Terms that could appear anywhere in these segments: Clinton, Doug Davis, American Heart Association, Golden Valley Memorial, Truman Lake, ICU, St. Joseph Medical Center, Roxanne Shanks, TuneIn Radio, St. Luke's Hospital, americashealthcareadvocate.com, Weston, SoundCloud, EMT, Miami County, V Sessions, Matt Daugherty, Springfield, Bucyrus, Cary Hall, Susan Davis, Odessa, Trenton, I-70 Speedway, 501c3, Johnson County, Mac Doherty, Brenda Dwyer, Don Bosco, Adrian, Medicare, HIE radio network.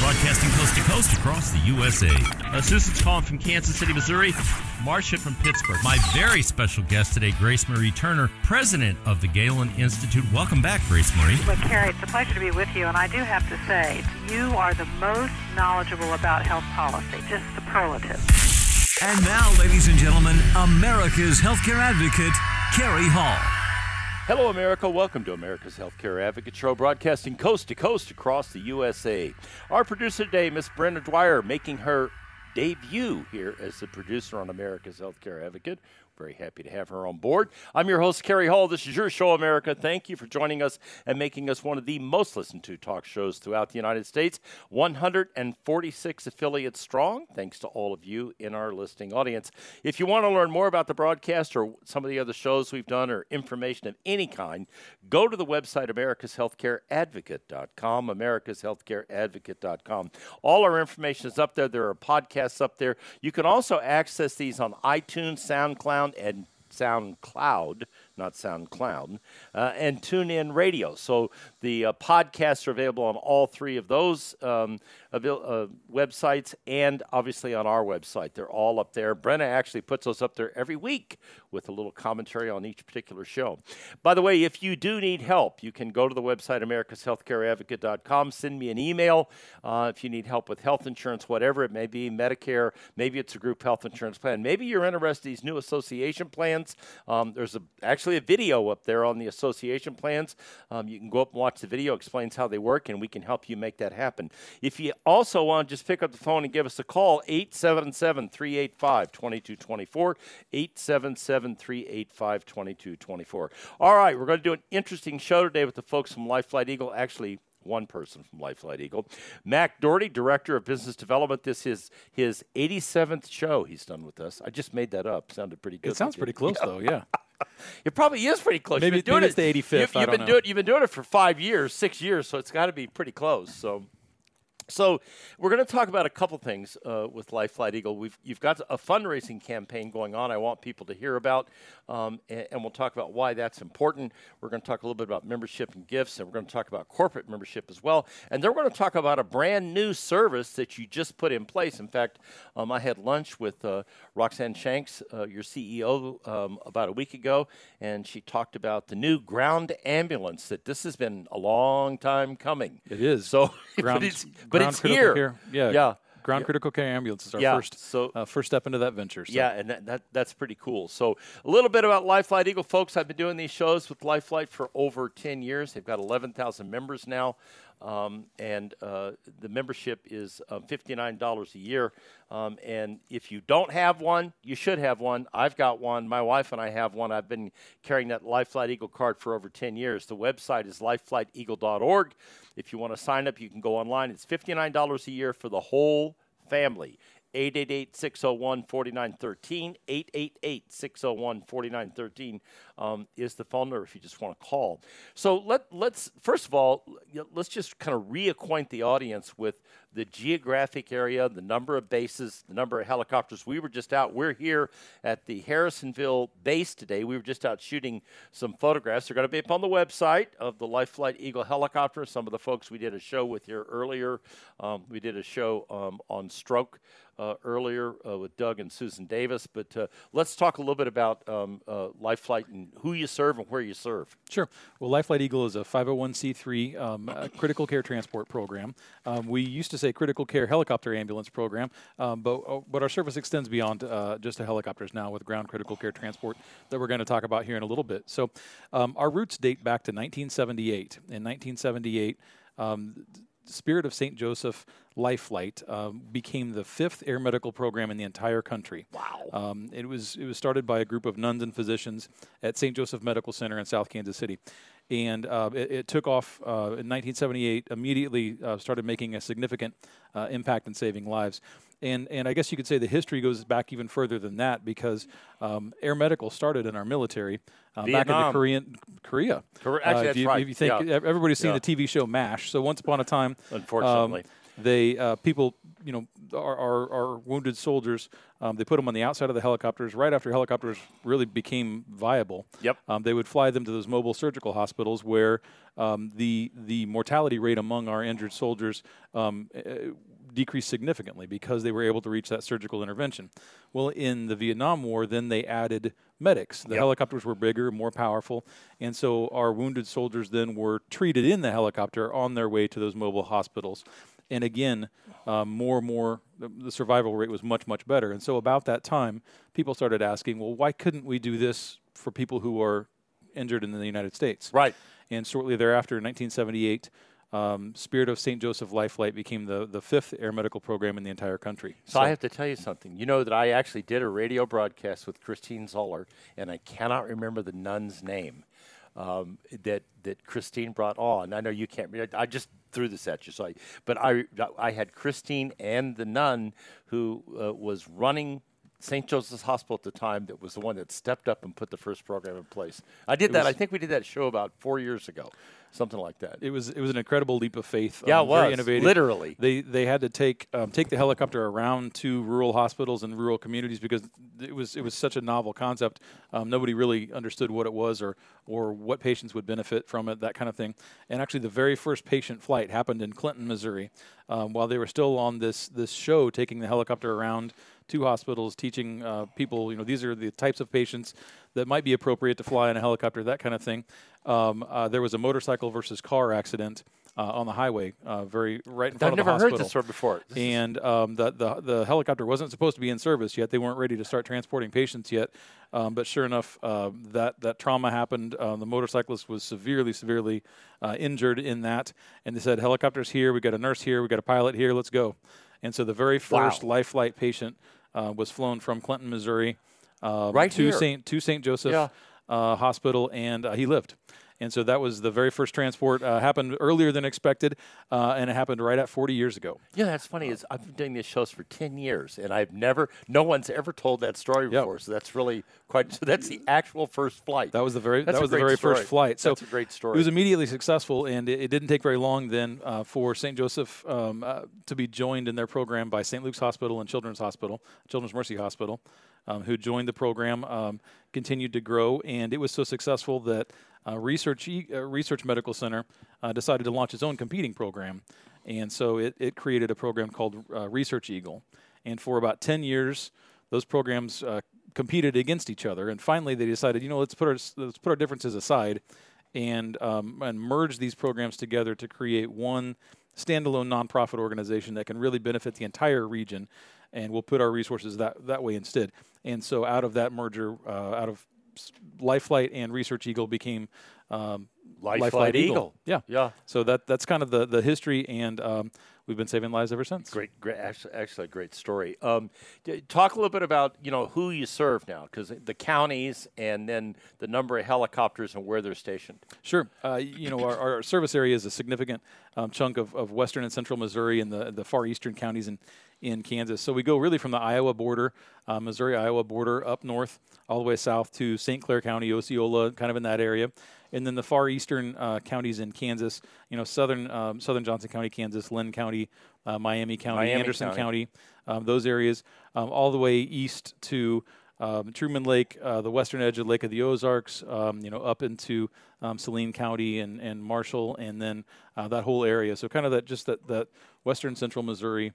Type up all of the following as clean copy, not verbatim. Broadcasting coast to coast across the USA. Susan's calling from Kansas City, Missouri. Marcia from Pittsburgh. My very special guest today, Grace Marie Turner, president of the Galen Institute. Welcome back, Grace Marie. Well, Cary, it's a pleasure to be with you, and I do have to say, you are the most knowledgeable about health policy. Just superlative. And now, ladies and gentlemen, America's healthcare advocate, Cary Hall. Hello, America. Welcome to America's Healthcare Advocate Show, broadcasting coast to coast across the USA. Our producer today, Miss Brenda Dwyer, making her debut here as the producer on America's Healthcare Advocate. Very happy to have her on board. I'm your host, Cary Hall. This is your show, America. Thank you for joining us and making us one of the most listened to talk shows throughout the United States. 146 affiliates strong. Thanks to all of you in our listening audience. If you want to learn more about the broadcast or some of the other shows we've done or information of any kind, go to the website americashealthcareadvocate.com, americashealthcareadvocate.com. All our information is up there. There are podcasts up there. You can also access these on iTunes, SoundCloud, and SoundCloud, not SoundCloud, and TuneIn Radio. So the podcasts are available on all three of those websites and obviously on our website. They're all up there. Brenna actually puts those up there every week with a little commentary on each particular show. By the way, if you do need help, you can go to the website americashealthcareadvocate.com, send me an email if you need help with health insurance, whatever it may be, Medicare, maybe it's a group health insurance plan. Maybe you're interested in these new association plans. There's actually a video up there on the association plans. You can go up and watch the video. Explains how they work, and we can help you make that happen. If you also want to just pick up the phone and give us a call, 877-385-2224, 877-385-2224. All right, we're going to do an interesting show today with the folks from Life Flight Eagle. Actually, one person from Life Flight Eagle. Mac Doherty, Director of Business Development. This is his 87th show he's done with us. I just made that up. Sounded pretty good. It sounds pretty close, though, yeah. It probably is pretty close. Maybe, it's the 85th. You've been doing it for 5 years, 6 years, so it's got to be pretty close. So we're going to talk about a couple things with Life Flight Eagle. You've got a fundraising campaign going on I want people to hear about, and we'll talk about why that's important. We're going to talk a little bit about membership and gifts, and we're going to talk about corporate membership as well. And then we're going to talk about a brand-new service that you just put in place. In fact, I had lunch with Roxanne Shanks, your CEO, about a week ago, and she talked about the new ground ambulance, that this has been a long time coming. It is. So, But it's here. Care. Yeah. Ground Critical Care Ambulance is our first step into that venture. So. Yeah, and that's pretty cool. So a little bit about Life Flight Eagle, folks. I've been doing these shows with Life Flight for over 10 years. They've got 11,000 members now, and the membership is $59 a year. And if you don't have one, you should have one. I've got one. My wife and I have one. I've been carrying that Life Flight Eagle card for over 10 years. The website is lifeflighteagle.org. If you want to sign up, you can go online. It's $59 a year for the whole family. 888-601-4913, 888-601-4913 is the phone number if you just want to call. So let's first of all, let's just kind of reacquaint the audience with the geographic area, the number of bases, the number of helicopters. We were just out. We're here at the Harrisonville base today. We were just out shooting some photographs. They're going to be up on the website of the Life Flight Eagle helicopter. Some of the folks we did a show with here earlier. We did a show on stroke earlier with Doug and Susan Davis. But let's talk a little bit about Life Flight and who you serve and where you serve. Sure. Well, Life Flight Eagle is a 501c3 critical care transport program. We used to say critical care helicopter ambulance program, but our service extends beyond just the helicopters now with ground critical care transport that we're going to talk about here in a little bit. So our roots date back to 1978. In 1978, Spirit of St. Joseph Life Flight became the fifth air medical program in the entire country. Wow! It was started by a group of nuns and physicians at St. Joseph Medical Center in South Kansas City. and it took off in 1978, immediately started making a significant impact in saving lives. And I guess you could say the history goes back even further than that, because air medical started in our military back in the Korea. Actually, that's right. If you think, everybody's seen the TV show MASH. So once upon a time, unfortunately, they people, you know, our wounded soldiers, they put them on the outside of the helicopters right after helicopters really became viable. Yep. They would fly them to those mobile surgical hospitals where the mortality rate among our injured soldiers decreased significantly because they were able to reach that surgical intervention. Well, in the Vietnam War, then they added medics. The helicopters were bigger, more powerful, and so our wounded soldiers then were treated in the helicopter on their way to those mobile hospitals. And again, more and more, the survival rate was much, much better. And so about that time, people started asking, well, why couldn't we do this for people who are injured in the United States? Right. And shortly thereafter, in 1978, Spirit of St. Joseph Life Flight became the fifth air medical program in the entire country. So I have to tell you something. You know that I actually did a radio broadcast with Christine Zoller, and I cannot remember the nun's name that Christine brought on. I know you can't. I just threw this at you. But I had Christine and the nun who was running St. Joseph's Hospital at the time, that was the one that stepped up and put the first program in place. I think we did that show about 4 years ago, something like that. It was an incredible leap of faith. Yeah, it was. Very innovative. Literally. They had to take the helicopter around to rural hospitals and rural communities because it was such a novel concept. Nobody really understood what it was or what patients would benefit from it, that kind of thing. And actually, the very first patient flight happened in Clinton, Missouri, while they were still on this show, taking the helicopter around to hospitals, teaching people, you know, these are the types of patients that might be appropriate to fly in a helicopter, that kind of thing. There was a motorcycle versus car accident on the highway, right in front of the hospital. I've never heard this story before. And the helicopter wasn't supposed to be in service yet. They weren't ready to start transporting patients yet. But sure enough, that trauma happened. The motorcyclist was severely injured in that. And they said, helicopter's here, we got a nurse here, we got a pilot here, let's go. And so the very first Life Flight patient was flown from Clinton, Missouri, to St. Joseph Hospital, and he lived. And so that was the very first transport. Happened earlier than expected, and it happened right at 40 years ago. Yeah, that's funny. Is I've been doing these shows for 10 years, and no one's ever told that story before. So that's really so that's the actual first flight. That was the very first flight. So that's a great story. It was immediately successful, and it didn't take very long then for St. Joseph to be joined in their program by St. Luke's Hospital and Children's Mercy Hospital, who joined the program, continued to grow, and it was so successful that Research Medical Center decided to launch its own competing program, and so it created a program called Research Eagle. And for about 10 years, those programs competed against each other. And finally, they decided, you know, let's put our differences aside, and merge these programs together to create one standalone nonprofit organization that can really benefit the entire region. And we'll put our resources that way instead. And so, out of that merger, out of Life Flight and Research Eagle became Life Flight Eagle. Yeah. Yeah. So that's kind of the history, and we've been saving lives ever since. Great actually a great story. Talk a little bit about, you know, who you serve now, because the counties and then the number of helicopters and where they're stationed. Sure. You know, our service area is a significant chunk of western and central Missouri and the far eastern counties in Kansas. So we go really from the Iowa border, Missouri-Iowa border, up north, all the way south to St. Clair County, Osceola, kind of in that area. And then the far eastern counties in Kansas, you know, southern Johnson County, Kansas, Lynn County, Miami County, Anderson County, those areas, all the way east to Truman Lake, the western edge of Lake of the Ozarks, you know, up into Saline County and Marshall, and then that whole area. So kind of that western central Missouri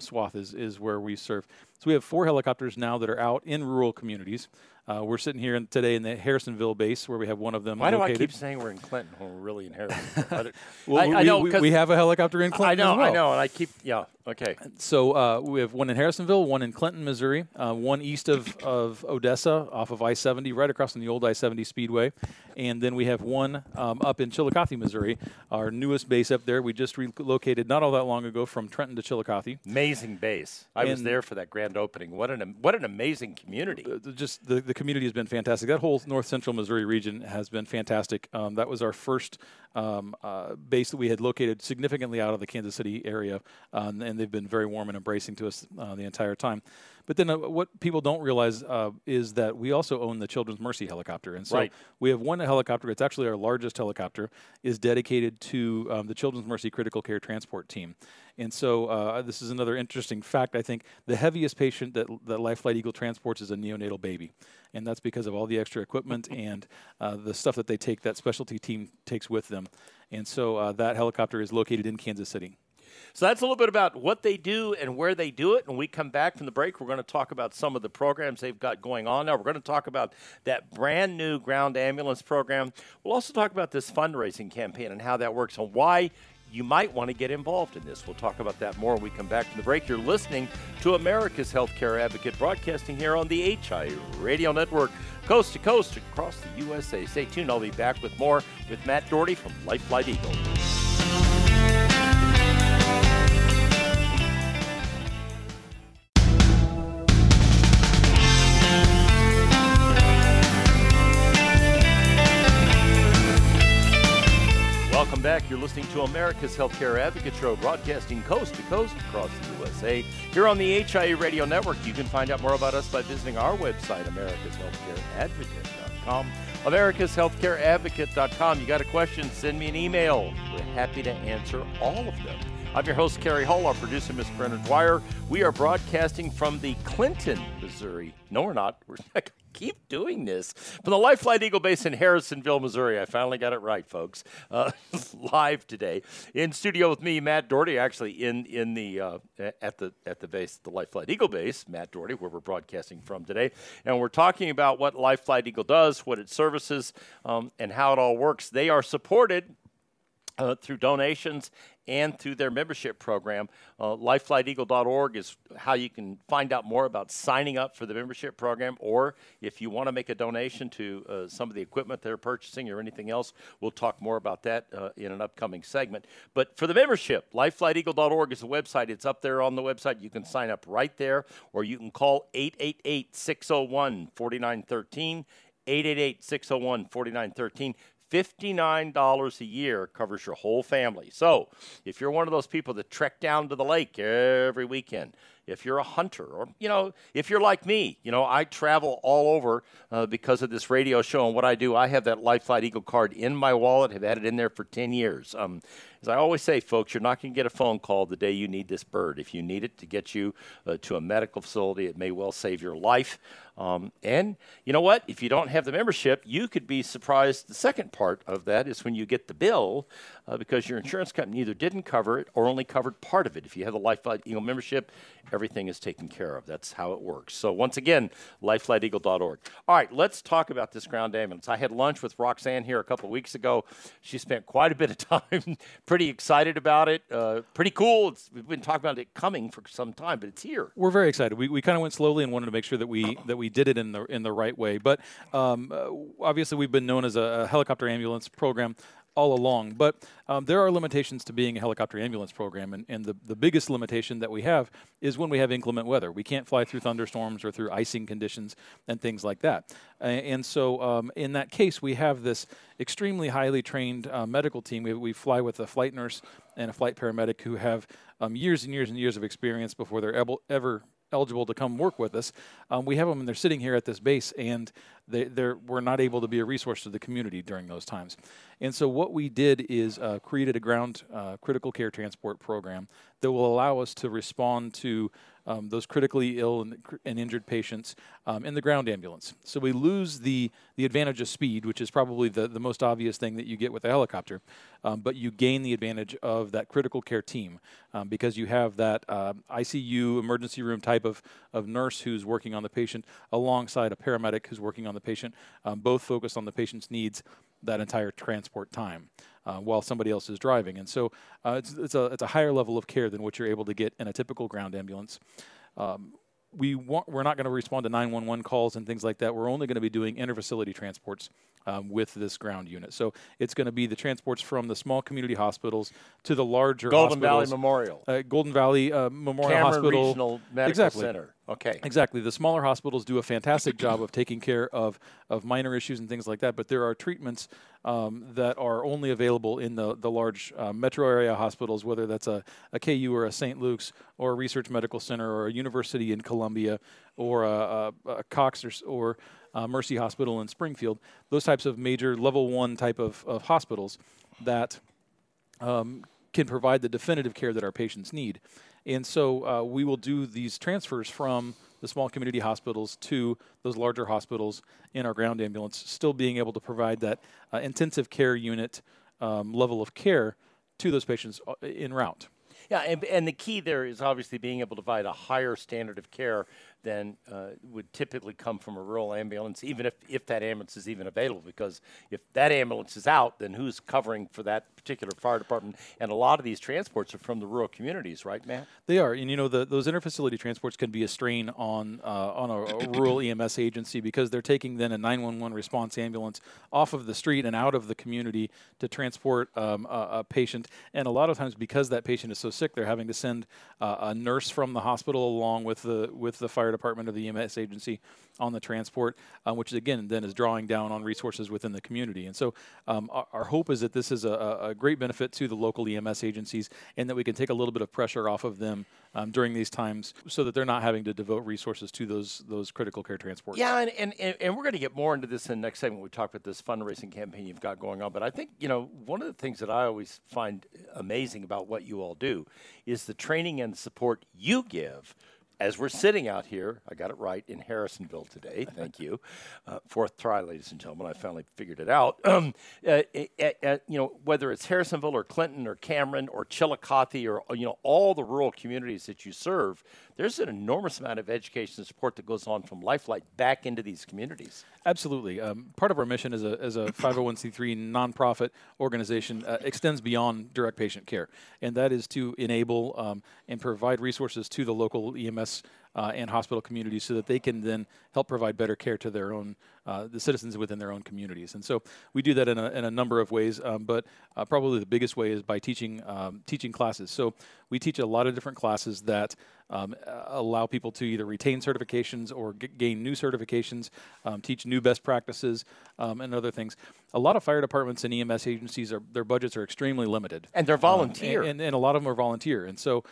swath is where we serve. So we have 4 helicopters now that are out in rural communities. We're sitting here today in the Harrisonville base where we have one of them located. Do I keep saying we're in Clinton when we're really in Harrisonville? We have a helicopter in Clinton as well. Okay. So we have one in Harrisonville, one in Clinton, Missouri, one east of Odessa off of I-70, right across from the old I-70 Speedway. And then we have one up in Chillicothe, Missouri, our newest base up there. We just relocated not all that long ago from Trenton to Chillicothe. Amazing base. I was there for that grand opening. What an amazing community. Just the community has been fantastic. That whole north central Missouri region has been fantastic. That was our first base that we had located significantly out of the Kansas City area, and they've been very warm and embracing to us the entire time. But then what people don't realize is that we also own the Children's Mercy helicopter. And so we have one helicopter. It's actually our largest helicopter, is dedicated to the Children's Mercy Critical Care Transport Team. And so this is another interesting fact, I think. The heaviest patient that Life Flight Eagle transports is a neonatal baby. And that's because of all the extra equipment and the stuff that they take, that specialty team takes with them. And so that helicopter is located in Kansas City. So that's a little bit about what they do and where they do it. When we come back from the break, we're going to talk about some of the programs they've got going on now. We're going to talk about that brand new ground ambulance program. We'll also talk about this fundraising campaign and how that works and why you might want to get involved in this. We'll talk about that more when we come back from the break. You're listening to America's Healthcare Advocate, broadcasting here on the HIE radio network, coast to coast, across the USA. Stay tuned. I'll be back with more with Matt Daugherty from Life Flight Eagle. Welcome back. You're listening to America's Healthcare Advocate Show, broadcasting coast to coast across the USA. Here on the HIE radio network, you can find out more about us by visiting our website, americashealthcareadvocate.com. Americashealthcareadvocate.com. You got a question, send me an email. We're happy to answer all of them. I'm your host, Cary Hall. Our producer, Miss Brenda Dwyer. We are broadcasting from the Clinton, Missouri. No, we're not. We're not going to keep doing this. From the Life Flight Eagle base in Harrisonville, Missouri. I finally got it right, folks. Live today. In studio with me, Matt Daugherty, actually in the at the base, the Life Flight Eagle base, Matt Daugherty, where we're broadcasting from today. And we're talking about what Life Flight Eagle does, what it services, and how it all works. They are supported through donations and through their membership program. Lifeflighteagle.org is how you can find out more about signing up for the membership program, or if you want to make a donation to some of the equipment they're purchasing or anything else. We'll talk more about that in an upcoming segment. But for the membership, lifeflighteagle.org is the website. It's up there on the website. You can sign up right there, or you can call 888-601-4913, 888-601-4913. $59 a year covers your whole family. So if you're one of those people that trek down to the lake every weekend, if you're a hunter, or, you know, if you're like me, you know, I travel all over because of this radio show and what I do. I have that Life Flight Eagle card in my wallet. I've had it in there for 10 years. As I always say, folks, you're not going to get a phone call the day you need this bird. If you need it to get you to a medical facility, it may well save your life. And you know what? If you don't have the membership, you could be surprised. The second part of that is when you get the bill because your insurance company either didn't cover it or only covered part of it. If you have the Life Flight Eagle membership, everything is taken care of. That's how it works. So once again, lifeflighteagle.org. All right, let's talk about this ground ambulance. I had lunch with Roxanne here a couple weeks ago. She spent quite a bit of time pretty excited about it. Pretty cool. We've been talking about it coming for some time, but it's here. We're very excited. We kind of went slowly and wanted to make sure that we did it in the right way. But obviously, we've been known as a helicopter ambulance program all along. But there are limitations to being a helicopter ambulance program, and the biggest limitation that we have is when we have inclement weather. We can't fly through thunderstorms or through icing conditions and things like that. And so in that case, we have this extremely highly trained medical team. We fly with a flight nurse and a flight paramedic who have years and years and years of experience before they're ever eligible to come work with us. We have them, and they're sitting here at this base, and we're not able to be a resource to the community during those times. And so what we did is created a ground critical care transport program that will allow us to respond to those critically ill and injured patients in the ground ambulance. So we lose the advantage of speed, which is probably the most obvious thing that you get with a helicopter, but you gain the advantage of that critical care team because you have that ICU emergency room type of nurse who's working on the patient alongside a paramedic who's working on the patient, both focused on the patient's needs that entire transport time while somebody else is driving. And so it's a higher level of care than what you're able to get in a typical ground ambulance. We're not going to respond to 911 calls and things like that. We're only going to be doing interfacility transports with this ground unit. So it's going to be the transports from the small community hospitals to the larger Golden Valley Memorial Hospital. Cameron Regional Medical Center. Okay. Exactly. The smaller hospitals do a fantastic job of taking care of minor issues and things like that, but there are treatments that are only available in the large metro area hospitals, whether that's a KU or a St. Luke's or a Research Medical Center or a university in Columbia or a Cox or Mercy Hospital in Springfield, those types of major level one type of hospitals that can provide the definitive care that our patients need. And so we will do these transfers from the small community hospitals to those larger hospitals in our ground ambulance, still being able to provide that intensive care unit level of care to those patients en route. Yeah, and the key there is obviously being able to provide a higher standard of care than would typically come from a rural ambulance, even if that ambulance is even available, because if that ambulance is out, then who's covering for that particular fire department? And a lot of these transports are from the rural communities, right, Matt? They are, and you know, those interfacility transports can be a strain on a rural EMS agency, because they're taking then a 911 response ambulance off of the street and out of the community to transport a patient, and a lot of times because that patient is so sick, they're having to send a nurse from the hospital along with the fire department of the EMS agency on the transport, which again then is drawing down on resources within the community. And so our hope is that this is a great benefit to the local EMS agencies, and that we can take a little bit of pressure off of them during these times, so that they're not having to devote resources to those critical care transports. Yeah, and we're going to get more into this in the next segment. We talk about this fundraising campaign you've got going on, but I think, you know, one of the things that I always find amazing about what you all do is the training and support you give. As we're sitting out here, I got it right, in Harrisonville today, thank you. Fourth try, ladies and gentlemen, I finally figured it out. You know, whether it's Harrisonville or Clinton or Cameron or Chillicothe or, you know, all the rural communities that you serve, there's an enormous amount of education and support that goes on from Lifelight back into these communities. Absolutely. Part of our mission as a 501c3 nonprofit organization extends beyond direct patient care, and that is to enable and provide resources to the local EMS and hospital communities, so that they can then help provide better care to their own the citizens within their own communities. And so we do that in a number of ways, but probably the biggest way is by teaching classes. So we teach a lot of different classes that allow people to either retain certifications or gain new certifications, teach new best practices, and other things. A lot of fire departments and EMS agencies, their budgets are extremely limited. And they're volunteer. And a lot of them are volunteer. And so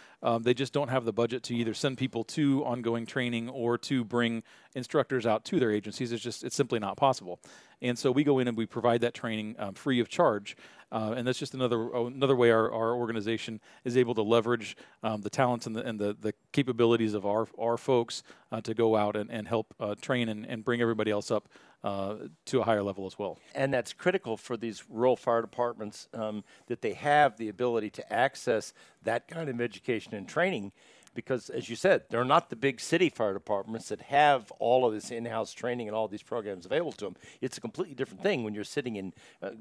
they just don't have the budget to either send people to ongoing training or to bring instructors out to their agencies. It's simply not possible. And so we go in and we provide that training free of charge. And that's just another way our organization is able to leverage the talents and the capabilities of our folks to go out and help train and bring everybody else up to a higher level as well. And that's critical for these rural fire departments, that they have the ability to access that kind of education and training, because, as you said, they're not the big city fire departments that have all of this in-house training and all these programs available to them. It's a completely different thing when you're sitting in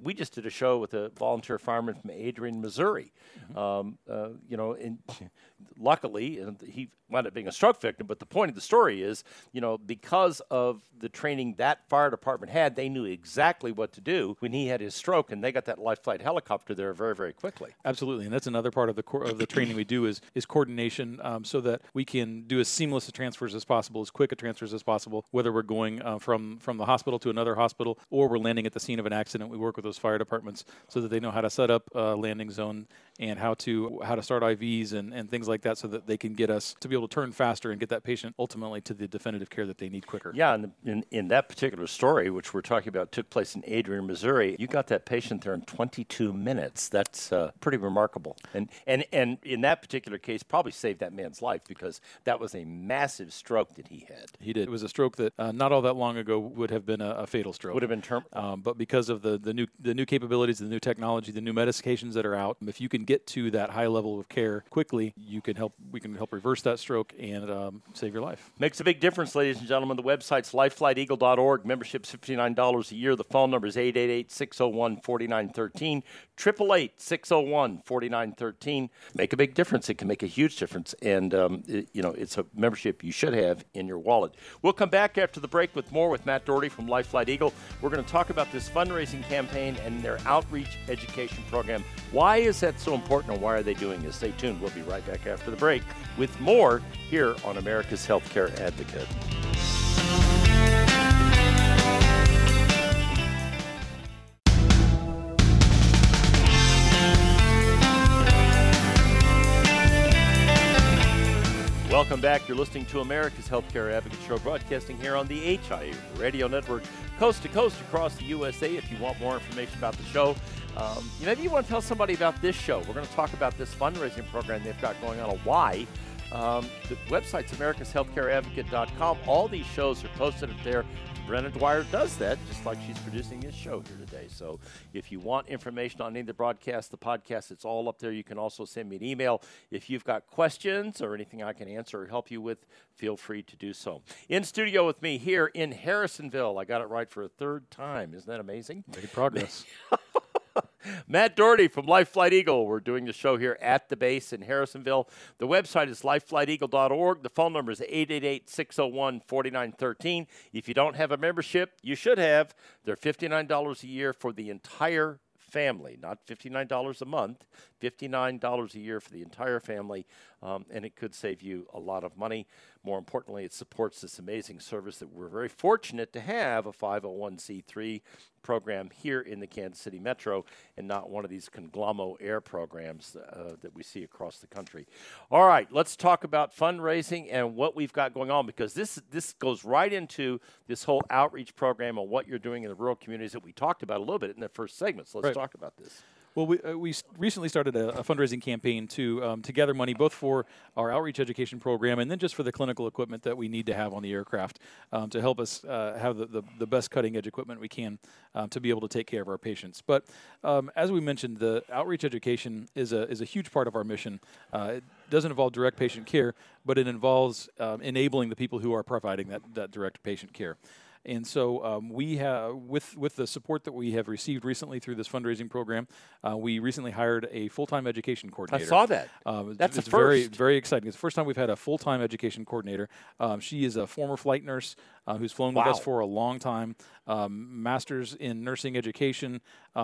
we just did a show with a volunteer fireman from Adrian, Missouri. Mm-hmm. You know, and luckily, he wound up being a stroke victim, but the point of the story is, you know, because of the training that fire department had, they knew exactly what to do when he had his stroke, and they got that Life Flight helicopter there very, very quickly. Absolutely, and that's another part of the training we do is coordination, so that we can do as seamless a transfers as possible, as quick a transfers as possible, whether we're going from the hospital to another hospital or we're landing at the scene of an accident. We work with those fire departments so that they know how to set up a landing zone and how to start IVs and things like that, so that they can get us to be able to turn faster and get that patient ultimately to the definitive care that they need quicker. Yeah, and in that particular story, which we're talking about, took place in Adrian, Missouri. You got that patient there in 22 minutes. That's pretty remarkable. And in that particular case, probably saved that man's life, because that was a massive stroke that he had. He did. It was a stroke that not all that long ago would have been a fatal stroke. Would have been terminal. But because of the new capabilities, the new technology, the new medications that are out, if you can get to that high level of care quickly, we can help reverse that stroke and save your life. Makes a big difference, ladies and gentlemen. The website's lifeflighteagle.org. Membership's $59 a year. The phone number is 888-601-4913, 888-601-4913. Make a big difference. It can make a huge difference, and it's a membership you should have in your wallet. We'll come back after the break with more with Matt Daugherty from Life Flight Eagle. We're going to talk about this fundraising campaign and their outreach education program. Why is that so important, and why are they doing this? Stay tuned. We'll be right back after. after the break with more here on America's Healthcare Advocate. Welcome back. You're listening to America's Healthcare Advocate Show, broadcasting here on the HIE radio network, coast to coast across the USA. If you want more information about the show, maybe you want to tell somebody about this show. We're going to talk about this fundraising program they've got going on, a why. The website's americashealthcareadvocate.com. All these shows are posted up there. Brenda Dwyer does that, just like she's producing this show here today. So if you want information on any of the broadcasts, the podcasts, it's all up there. You can also send me an email. If you've got questions or anything I can answer or help you with, feel free to do so. In studio with me here in Harrisonville, I got it right for a third time. Isn't that amazing? Making progress. Matt Daugherty from Life Flight Eagle. We're doing the show here at the base in Harrisonville. The website is lifeflighteagle.org. The phone number is 888-601-4913. If you don't have a membership, you should have. They're $59 a year for the entire family, not $59 a month, $59 a year for the entire family, and it could save you a lot of money. More importantly, it supports this amazing service that we're very fortunate to have, a 501c3 program here in the Kansas City Metro, and not one of these conglomerate air programs that we see across the country. All right, let's talk about fundraising and what we've got going on, because this goes right into this whole outreach program and what you're doing in the rural communities that we talked about a little bit in the first segment, so let's talk about this. Well, we recently started a fundraising campaign to gather money both for our outreach education program and then just for the clinical equipment that we need to have on the aircraft to help us have the best cutting-edge equipment we can to be able to take care of our patients. But as we mentioned, the outreach education is a huge part of our mission. It doesn't involve direct patient care, but it involves enabling the people who are providing that direct patient care. And so we have, with the support that we have received recently through this fundraising program, we recently hired a full-time education coordinator. I saw that. That's it's a first. Very, very exciting. It's the first time we've had a full-time education coordinator. She is a former flight nurse who's flown with us for a long time, master's in nursing education.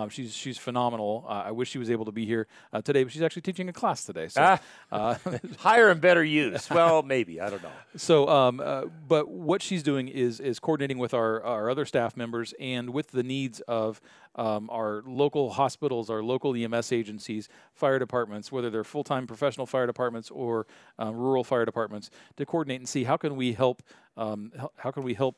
She's phenomenal. I wish she was able to be here today, but she's actually teaching a class today. So, higher and better use. Well, maybe. I don't know. So, but what she's doing is coordinating with our other staff members and with the needs of our local hospitals, our local EMS agencies, fire departments, whether they're full-time professional fire departments or rural fire departments, to coordinate and see how can we help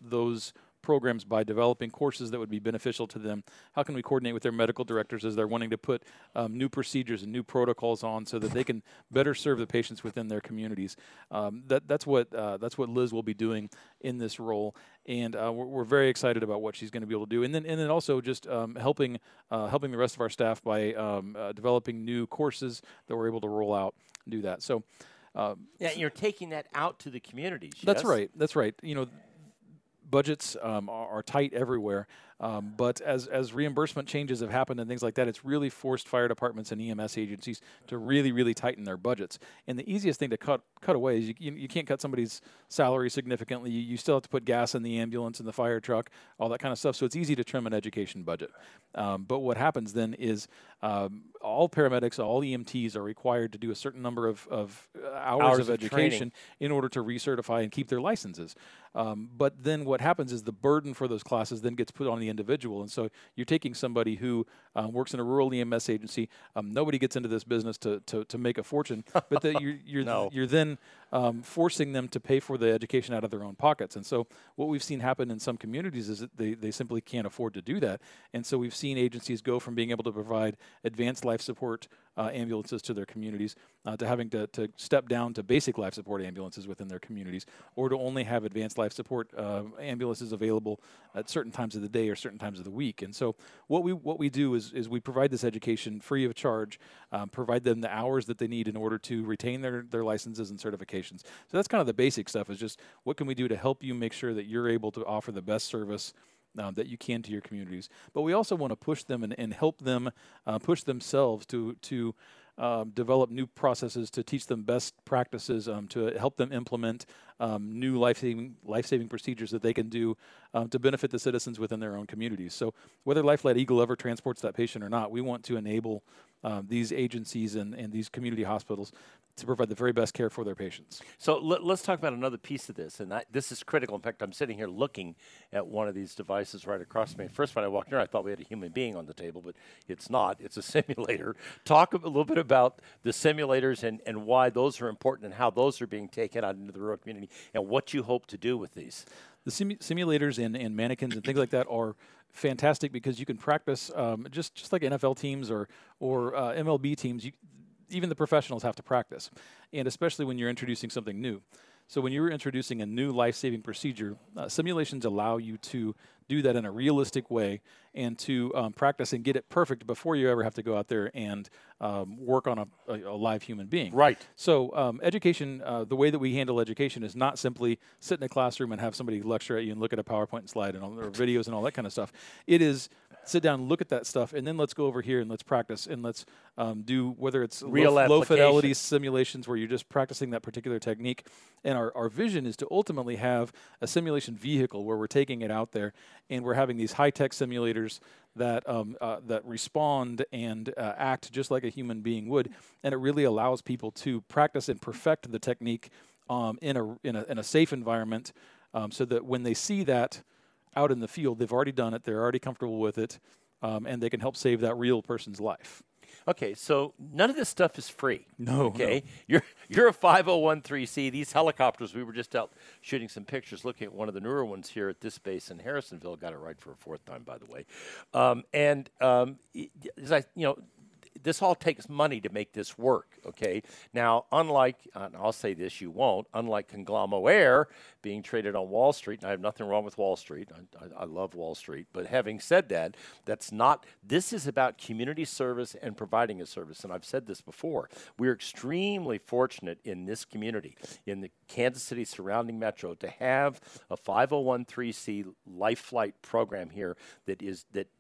those programs by developing courses that would be beneficial to them. How can we coordinate with their medical directors as they're wanting to put new procedures and new protocols on so that they can better serve the patients within their communities? That's what Liz will be doing in this role. And we're very excited about what she's going to be able to do, and then also just helping the rest of our staff by developing new courses that we're able to roll out and do that. So, you're taking that out to the communities. That's right. You know, budgets are tight everywhere. But as reimbursement changes have happened and things like that, it's really forced fire departments and EMS agencies to really, really tighten their budgets. And the easiest thing to cut away is you can't cut somebody's salary significantly. You still have to put gas in the ambulance and the fire truck, all that kind of stuff. So it's easy to trim an education budget. But what happens then is all paramedics, all EMTs are required to do a certain number of hours of education training in order to recertify and keep their licenses. But then what happens is the burden for those classes then gets put on the individual. And so you're taking somebody who works in a rural EMS agency. Nobody gets into this business to make a fortune, but you're then forcing them to pay for the education out of their own pockets. And so what we've seen happen in some communities is that they simply can't afford to do that. And so we've seen agencies go from being able to provide advanced life support ambulances to their communities to having to step down to basic life support ambulances within their communities, or to only have advanced life support ambulances available at certain times of the day or certain times of the week. And so what we do is we provide this education free of charge, provide them the hours that they need in order to retain their licenses and certifications. So that's kind of the basic stuff, is just what can we do to help you make sure that you're able to offer the best service that you can to your communities. But we also want to push them and help them push themselves to develop new processes, to teach them best practices, to help them implement new life-saving procedures that they can do to benefit the citizens within their own communities. So whether Life Flight Eagle ever transports that patient or not, we want to enable these agencies and these community hospitals to provide the very best care for their patients. So let's talk about another piece of this, and this is critical. In fact, I'm sitting here looking at one of these devices right across me. First, when I walked in, I thought we had a human being on the table, but it's not. It's a simulator. Talk a little bit about the simulators and why those are important and how those are being taken out into the rural community and what you hope to do with these. The simulators and mannequins and things like that are fantastic because you can practice just like NFL teams or MLB teams. Even the professionals have to practice, and especially when you're introducing something new. So when you're introducing a new life-saving procedure, simulations allow you to do that in a realistic way and to practice and get it perfect before you ever have to go out there and work on a live human being. Right. So education, the way that we handle education is not simply sit in a classroom and have somebody lecture at you and look at a PowerPoint slide and all their videos and all that kind of stuff. It is sit down, look at that stuff, and then let's go over here and let's practice and let's do, whether it's low-fidelity simulations where you're just practicing that particular technique. And our vision is to ultimately have a simulation vehicle where we're taking it out there and we're having these high-tech simulators that respond and act just like a human being would. And it really allows people to practice and perfect the technique in a safe environment so that when they see that out in the field, they've already done it, they're already comfortable with it, and they can help save that real person's life. Okay, so none of this stuff is free. No. Okay, no. You're a 501c3. These helicopters, we were just out shooting some pictures, looking at one of the newer ones here at this base in Harrisonville. Got it right for a fourth time, by the way. This all takes money to make this work, okay? Now, unlike Conglomeraire Air being traded on Wall Street, and I have nothing wrong with Wall Street. I love Wall Street. But having said that, this is about community service and providing a service. And I've said this before. We're extremely fortunate in this community, in the Kansas City surrounding metro, to have a 501c3 Life Flight program here that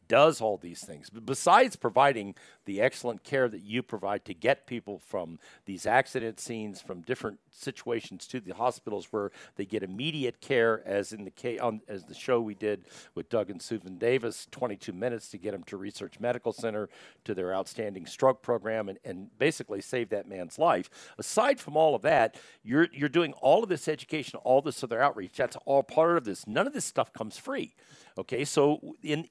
does all these things. But besides providing the excellent care that you provide to get people from these accident scenes, from different situations to the hospitals where they get immediate care, as in the as the show we did with Doug and Susan Davis, 22 minutes to get them to Research Medical Center, to their outstanding stroke program, and basically save that man's life. Aside from all of that, you're doing all of this education, all this other outreach. That's all part of this. None of this stuff comes free. Okay, so in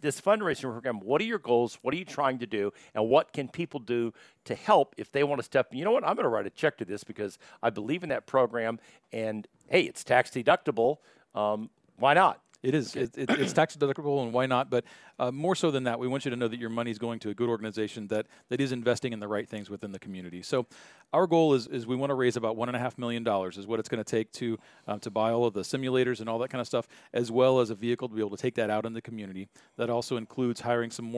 this fundraising program, what are your goals? What are you trying to do? And what can people do to help if they want to step in? You know what? I'm going to write a check to this because I believe in that program. And, hey, it's tax deductible. Why not? It is. Okay. It's tax deductible, and why not? But more so than that, we want you to know that your money is going to a good organization that is investing in the right things within the community. So our goal is we want to raise about $1.5 million is what it's going to take to buy all of the simulators and all that kind of stuff, as well as a vehicle to be able to take that out in the community. That also includes hiring some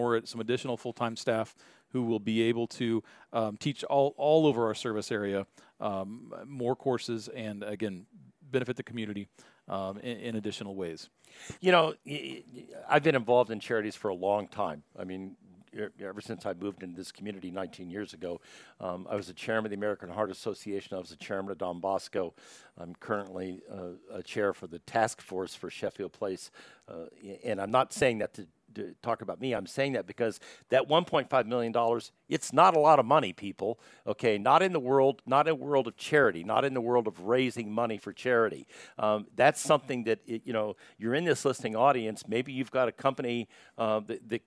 additional full-time staff who will be able to teach all over our service area more courses and, again, benefit the community in additional ways. You know, I've been involved in charities for a long time. I mean, ever since I moved into this community 19 years ago, I was a chairman of the American Heart Association. I was a chairman of Don Bosco. I'm currently a chair for the task force for Sheffield Place. And I'm not saying that to talk about me. I'm saying that because that $1.5 million, it's not a lot of money, people. Okay, not in the world of charity, not in the world of raising money for charity. That's something that, you're in this listening audience. Maybe you've got a company that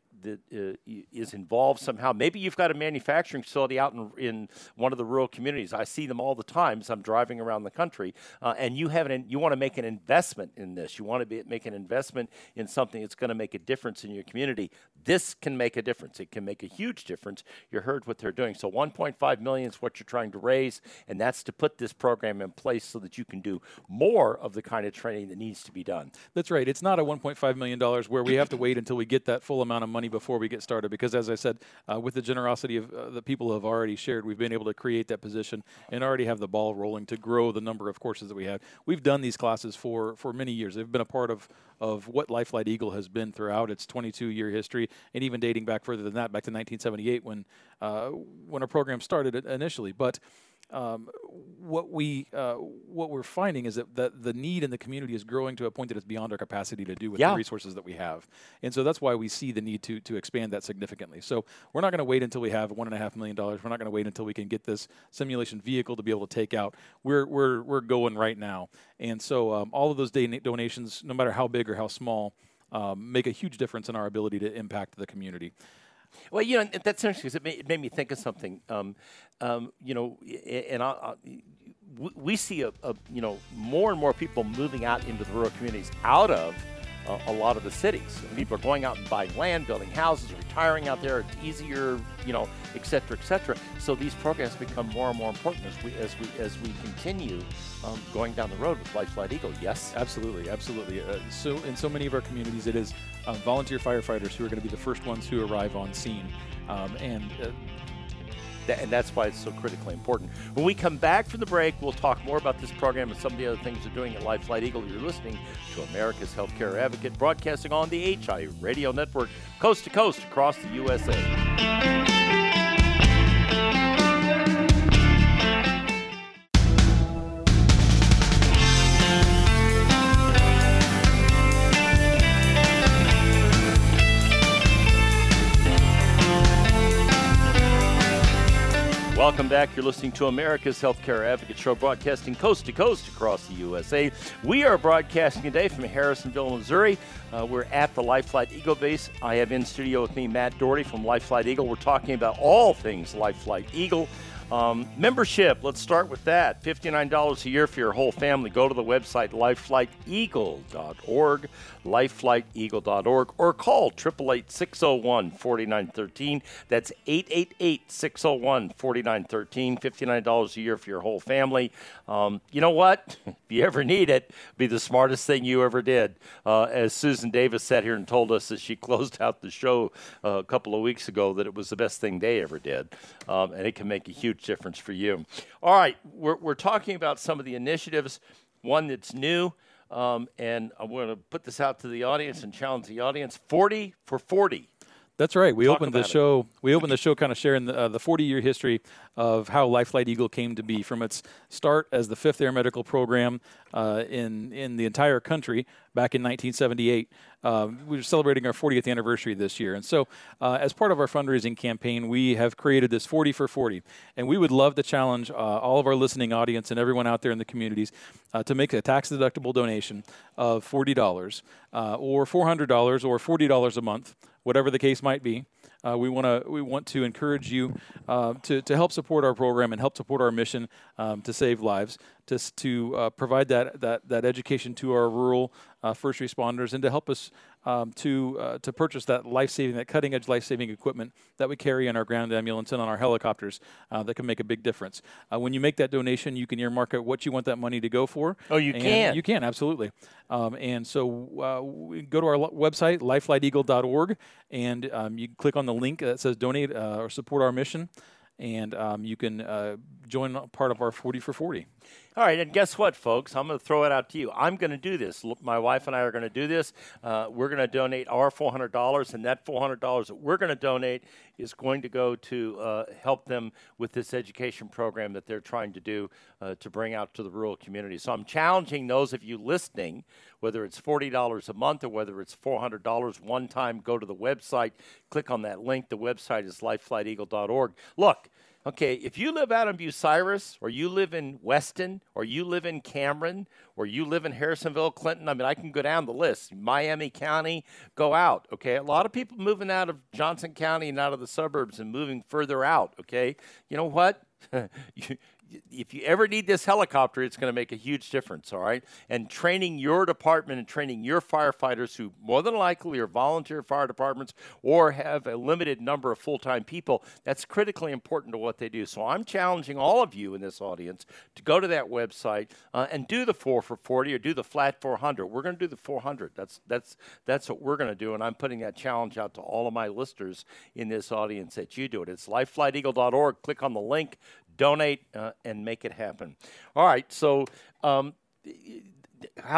is involved somehow. Maybe you've got a manufacturing facility out in one of the rural communities. I see them all the time as I'm driving around the country. And you want to make an investment in this. You want to make an investment in something that's going to make a difference in your community. This can make a difference. It can make a huge difference. You heard what they're doing. So $1.5 million is what you're trying to raise, and that's to put this program in place so that you can do more of the kind of training that needs to be done. That's right. It's not a $1.5 million where we have to wait until we get that full amount of money before we get started, because as I said, with the generosity of the people who have already shared, we've been able to create that position and already have the ball rolling to grow the number of courses that we have. We've done these classes for many years. They've been a part of what Life Flight Eagle has been throughout its 22-year history, and even dating back further than that, back to 1978 when our program started initially. But What we're finding is that the need in the community is growing to a point that it's beyond our capacity to do with the resources that we have. And so that's why we see the need to expand that significantly. So we're not going to wait until we have $1.5 million. We're not going to wait until we can get this simulation vehicle to be able to take out. We're going right now. And so all of those donations, no matter how big or how small, make a huge difference in our ability to impact the community. Well, you know, that's interesting because it made me think of something. We see more and more people moving out into the rural communities out of a lot of the cities. People are going out and buying land, building houses, retiring out there. It's easier, et cetera, et cetera. So these programs become more and more important as we continue going down the road with Life Flight Eagle. Yes, absolutely. So in so many of our communities, it is volunteer firefighters who are going to be the first ones who arrive on scene, and that's why it's so critically important. When we come back from the break, we'll talk more about this program and some of the other things they're doing at Life Flight Eagle. You're listening to America's Healthcare Advocate, broadcasting on the HIE radio network, coast to coast across the USA. Welcome back. You're listening to America's Healthcare Advocate Show, broadcasting coast to coast across the USA. We are broadcasting today from Harrisonville, Missouri. We're at the Life Flight Eagle base. I have in studio with me Matt Daugherty from Life Flight Eagle. We're talking about all things Life Flight Eagle. Membership, let's start with that. $59 a year for your whole family. Go to the website lifeflighteagle.org, lifeflighteagle.org, or call 888-601-4913. That's 888-601-4913. $59 a year for your whole family. You know what? If you ever need it, be the smartest thing you ever did. As Susan Davis sat here and told us as she closed out the show a couple of weeks ago, that it was the best thing they ever did. And it can make a huge difference for you. All right, we're talking about some of the initiatives. One that's new, and I'm going to put this out to the audience and challenge the audience. 40 for 40. That's right. We opened the show. We opened the show kind of sharing the 40-year history of how Life Flight Eagle came to be, from its start as the fifth air medical program in the entire country back in 1978. We're celebrating our 40th anniversary this year, and so as part of our fundraising campaign, we have created this 40 for 40. And we would love to challenge all of our listening audience and everyone out there in the communities to make a tax-deductible donation of $40 or $400 or $40 a month. Whatever the case might be, we want to encourage you to help support our program and help support our mission to save lives, to provide that education to our rural first responders, and to help us to purchase that cutting-edge life-saving equipment that we carry in our ground ambulance and on our helicopters that can make a big difference. When you make that donation, you can earmark what you want that money to go for. Oh, you can, absolutely. And so go to our website, lifeflighteagle.org, and you click on the link that says donate or support our mission, and you can join part of our 40 for 40. All right, and guess what, folks? I'm going to throw it out to you. I'm going to do this. My wife and I are going to do this. We're going to donate our $400, and that $400 that we're going to donate is going to go to help them with this education program that they're trying to do to bring out to the rural community. So I'm challenging those of you listening, whether it's $40 a month or whether it's $400 one time, go to the website, click on that link. The website is lifeflighteagle.org. Look. Okay, if you live out in Bucyrus, or you live in Weston, or you live in Cameron, or you live in Harrisonville, Clinton, I can go down the list. Miami County, go out, okay? A lot of people moving out of Johnson County and out of the suburbs and moving further out, okay? You know what? If you ever need this helicopter, it's going to make a huge difference, all right? And training your department and training your firefighters, who more than likely are volunteer fire departments or have a limited number of full-time people, that's critically important to what they do. So I'm challenging all of you in this audience to go to that website and do the 4 for 40 or do the flat 400. We're going to do the 400. That's what we're going to do, and I'm putting that challenge out to all of my listeners in this audience that you do it. It's lifeflighteagle.org. Click on the link. Donate and make it happen. All right, so how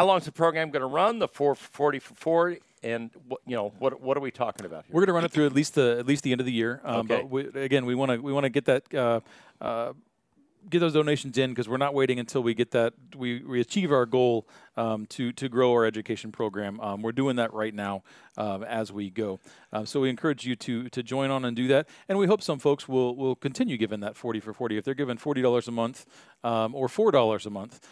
long is the program going to run? The 40 for 40, and what are we talking about here? We're going to run it through at least the end of the year. Okay. But we want to get that get those donations in, because we're not waiting until we get that we achieve our goal to grow our education program. We're doing that right now as we go. So we encourage you to join on and do that. And we hope some folks will continue giving that 40 for 40. If they're giving $40 a month or $4 a month,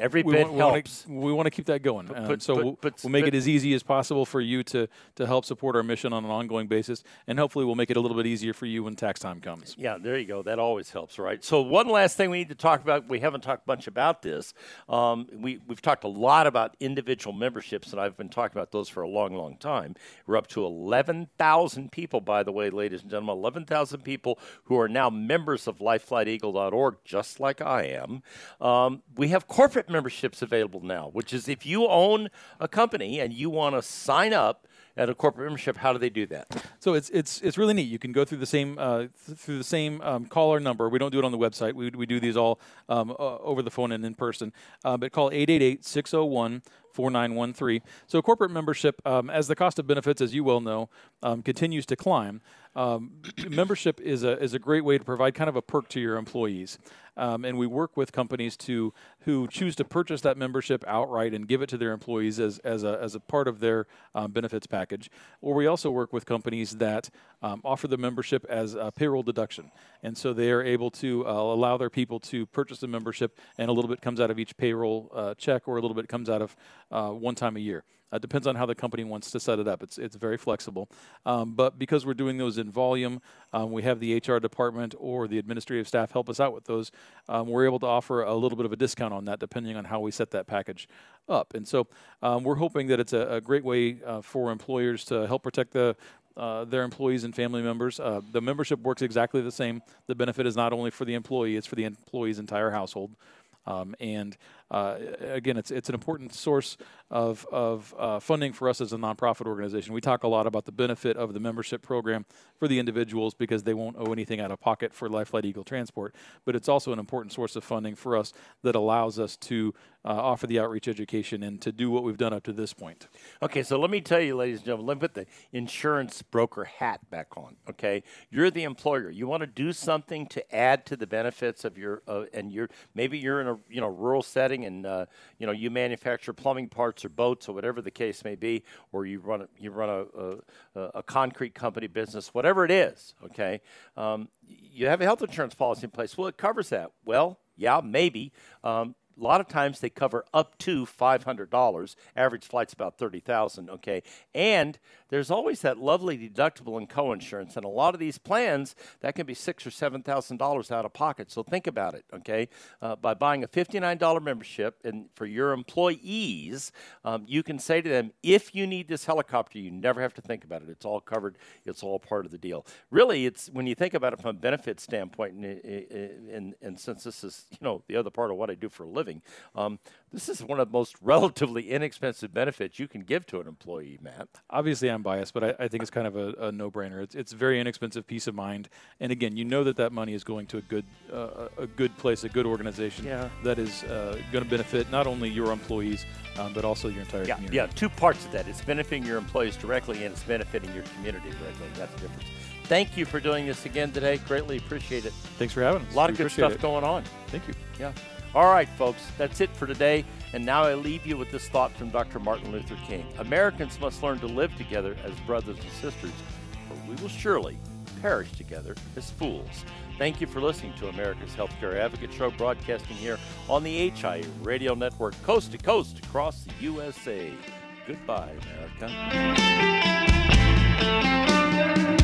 every bit helps. We want to keep that going. We'll make it as easy as possible for you to help support our mission on an ongoing basis, and hopefully we'll make it a little bit easier for you when tax time comes. Yeah, there you go. That always helps, right? So one last thing we need to talk about. We haven't talked much about this. We've talked a lot about individual memberships, and I've been talking about those for a long, long time. We're up to 11,000 people, by the way, ladies and gentlemen, 11,000 people who are now members of lifeflighteagle.org, just like I am. We have corporate memberships available now, which is if you own a company and you want to sign up at a corporate membership, how do they do that? So it's really neat. You can go through the same caller number. We don't do it on the website. We do these all over the phone and in person. But call 888-601-4913. So corporate membership, as the cost of benefits, as you well know, continues to climb, membership is a great way to provide kind of a perk to your employees. And we work with companies who choose to purchase that membership outright and give it to their employees as a part of their benefits package. Or we also work with companies that offer the membership as a payroll deduction. And so they are able to allow their people to purchase the membership, and a little bit comes out of each payroll check, or a little bit comes out of one time a year. It depends on how the company wants to set it up. It's very flexible. But because we're doing those in volume, we have the HR department or the administrative staff help us out with those. We're able to offer a little bit of a discount on that depending on how we set that package up. And so we're hoping that it's a great way for employers to help protect their employees and family members. The membership works exactly the same. The benefit is not only for the employee, it's for the employee's entire household. Again, it's an important source of funding for us as a nonprofit organization. We talk a lot about the benefit of the membership program for the individuals because they won't owe anything out of pocket for Life Flight Eagle transport, but it's also an important source of funding for us that allows us to offer the outreach education and to do what we've done up to this point. Okay, so let me tell you, ladies and gentlemen, let me put the insurance broker hat back on, okay? You're the employer. You want to do something to add to the benefits of your maybe you're in a rural setting and you manufacture plumbing parts or boats or whatever the case may be, or you run a concrete company business, whatever it is, okay? You have a health insurance policy in place. Well, it covers that. Well, yeah, maybe. A lot of times they cover up to $500. Average flight's about $30,000, okay? And there's always that lovely deductible and coinsurance. And a lot of these plans, that can be $6,000 or $7,000 out of pocket. So think about it, okay? By buying a $59 membership and for your employees, you can say to them, if you need this helicopter, you never have to think about it. It's all covered. It's all part of the deal. Really, it's when you think about it from a benefit standpoint, and since this is, the other part of what I do for a living, this is one of the most relatively inexpensive benefits you can give to an employee, Matt. Obviously, I'm biased, but I think it's kind of a no-brainer. It's very inexpensive, peace of mind. And again, you know that money is going to a good place, a good organization that is going to benefit not only your employees, but also your entire community. Yeah, two parts of that. It's benefiting your employees directly, and it's benefiting your community directly. That's the difference. Thank you for doing this again today. Greatly appreciate it. Thanks for having us. A lot of good stuff going on. Thank you. Yeah. All right, folks, that's it for today. And now I leave you with this thought from Dr. Martin Luther King. Americans must learn to live together as brothers and sisters, or we will surely perish together as fools. Thank you for listening to America's Healthcare Advocate Show, broadcasting here on the HIE radio network, coast to coast across the USA. Goodbye, America.